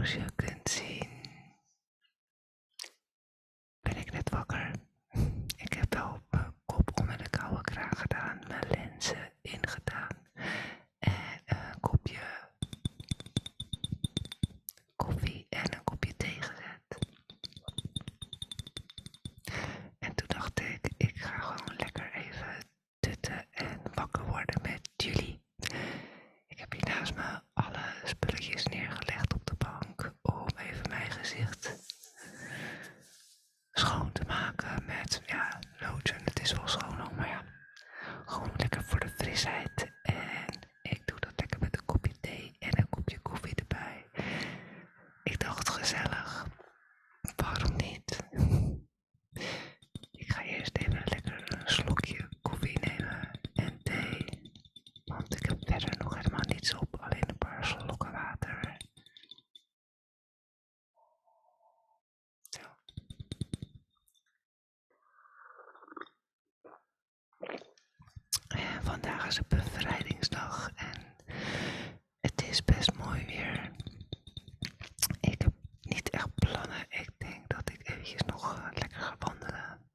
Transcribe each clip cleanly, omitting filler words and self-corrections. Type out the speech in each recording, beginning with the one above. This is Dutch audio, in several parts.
Zoals je kunt zien, ben ik net wakker. Ik heb wel mijn kop onder de koude kraan gedaan, mijn lenzen ingedaan en een kopje koffie en een kopje thee gezet. En toen dacht ik, ik ga gewoon lekker even tutten en wakker worden met jullie. Ik heb hier naast me alle spulletjes neergelegd op de bank om even mijn gezicht schoon te maken met, ja, lotion. Het is wel schoon nog, maar ja, gewoon lekker voor de frisheid. En ik doe dat lekker met een kopje thee en een kopje koffie erbij. Ik dacht gezellig, waarom niet? Ik ga eerst even lekker een slokje koffie nemen en thee, want ik heb verder nog helemaal niets op, alleen een paar slokken water. Zo. En vandaag is het bevrijdingsdag en het is best mooi weer. Ik heb niet echt plannen, ik denk dat ik eventjes nog lekker ga wandelen.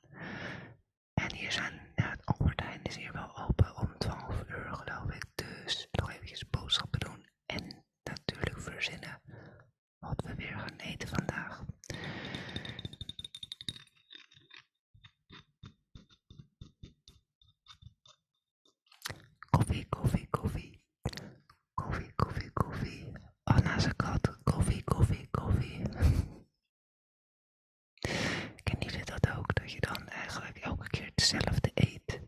En hier zijn, ja, het Albertijn is hier wel open om 12 uur geloof ik, dus nog eventjes boodschappen doen en natuurlijk verzinnen wat we weer gaan eten vandaag. Koffie, koffie, koffie. Koffie, koffie, koffie. Anna zijn kat, koffie, koffie, koffie. Kennen jullie dat ook, dat je dan eigenlijk elke keer hetzelfde eet?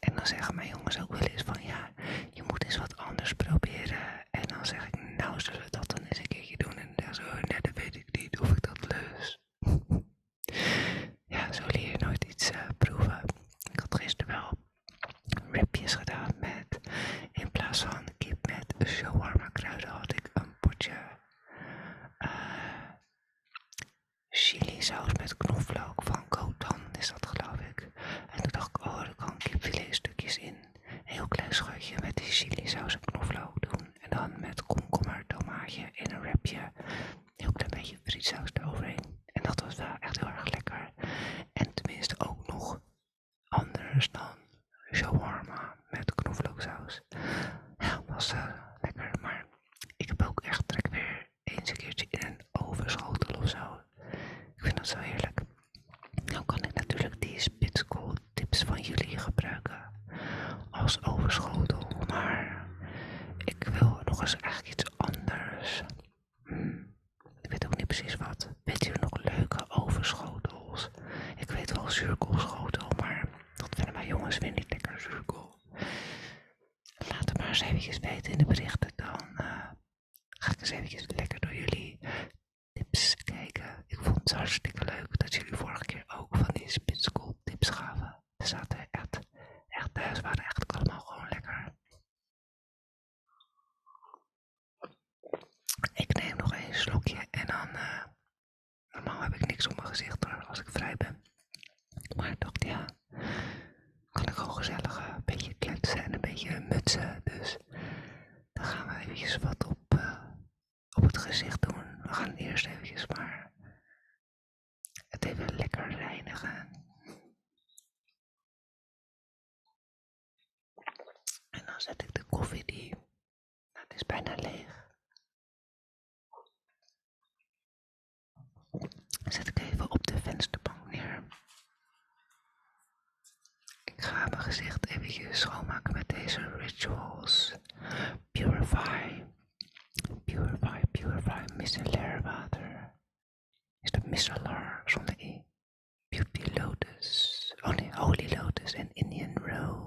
En dan zeggen mijn jongens ook wel eens van, ja, je moet eens wat anders proberen. En dan zeg ik, nou, zullen we dat dan eens een keertje doen? En dan zo, nee, dat weet ik niet of ik dat lust. Ja, zo leer je nooit iets proeven. Ik had gisteren wel ripjes gedaan met, in plaats van kip met shawarma kruiden, had ik een potje chili saus met knoflook van Coop, is dat geloof ik. En toen dacht ik, oh, er kan kipfilet stukjes in. Een heel klein scheutje met die chili saus en knoflook doen. En dan met komkommer, tomaatje in een wrapje. Een heel klein beetje frietsaus eroverheen. En dat was wel echt heel erg lekker. En tenminste ook nog anders dan shawarma met knoflooksaus. Ja, was lekker, maar ik heb ook echt trek weer eens een keertje in een ovenschotel of zo. Ik vind dat zo heerlijk. Nou kan ik natuurlijk die spitskool tips van jullie gebruiken als overschotel, maar ik wil nog eens eigenlijk iets anders. Ik weet ook niet precies wat. Weet jullie nog leuke overschotels? Ik weet wel zuurkoolschotel, maar dat vinden mijn jongens weer niet lekker, zuurkool. Laat het maar eens eventjes weten in de berichten, dan ga ik eens eventjes lekker door jullie tips kijken. Ik vond het hartstikke leuk dat jullie vorige keer ook van die spitskool tips gaven. Ze zaten echt thuis, waren eigenlijk allemaal gewoon lekker. Ik neem nog een slokje en dan, normaal heb ik niks op mijn gezicht hoor, als ik vrij ben. Maar ik dacht, ja, kan ik gewoon gezellig een beetje kletsen en een beetje mutsen. Dus dan gaan we eventjes wat op het gezicht doen. We gaan eerst eventjes maar het even lekker reinigen. En dan zet ik de koffie die, nou, het is bijna leeg. Zet ik even op de vensterbank neer. Ik ga mijn gezicht eventjes schoonmaken met deze Rituals. Purify. Purify, purify, micellair water. Is dat micellar zonder i? Beauty Lotus. Oh nee, Holy Lotus en Indian Rose.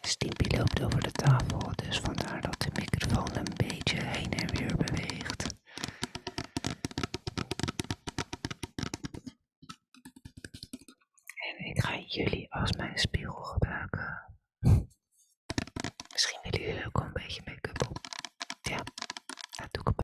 Stimpy loopt over de tafel, dus vandaar dat de microfoon een beetje heen en weer beweegt. En ik ga jullie als mijn spiegel gebruiken.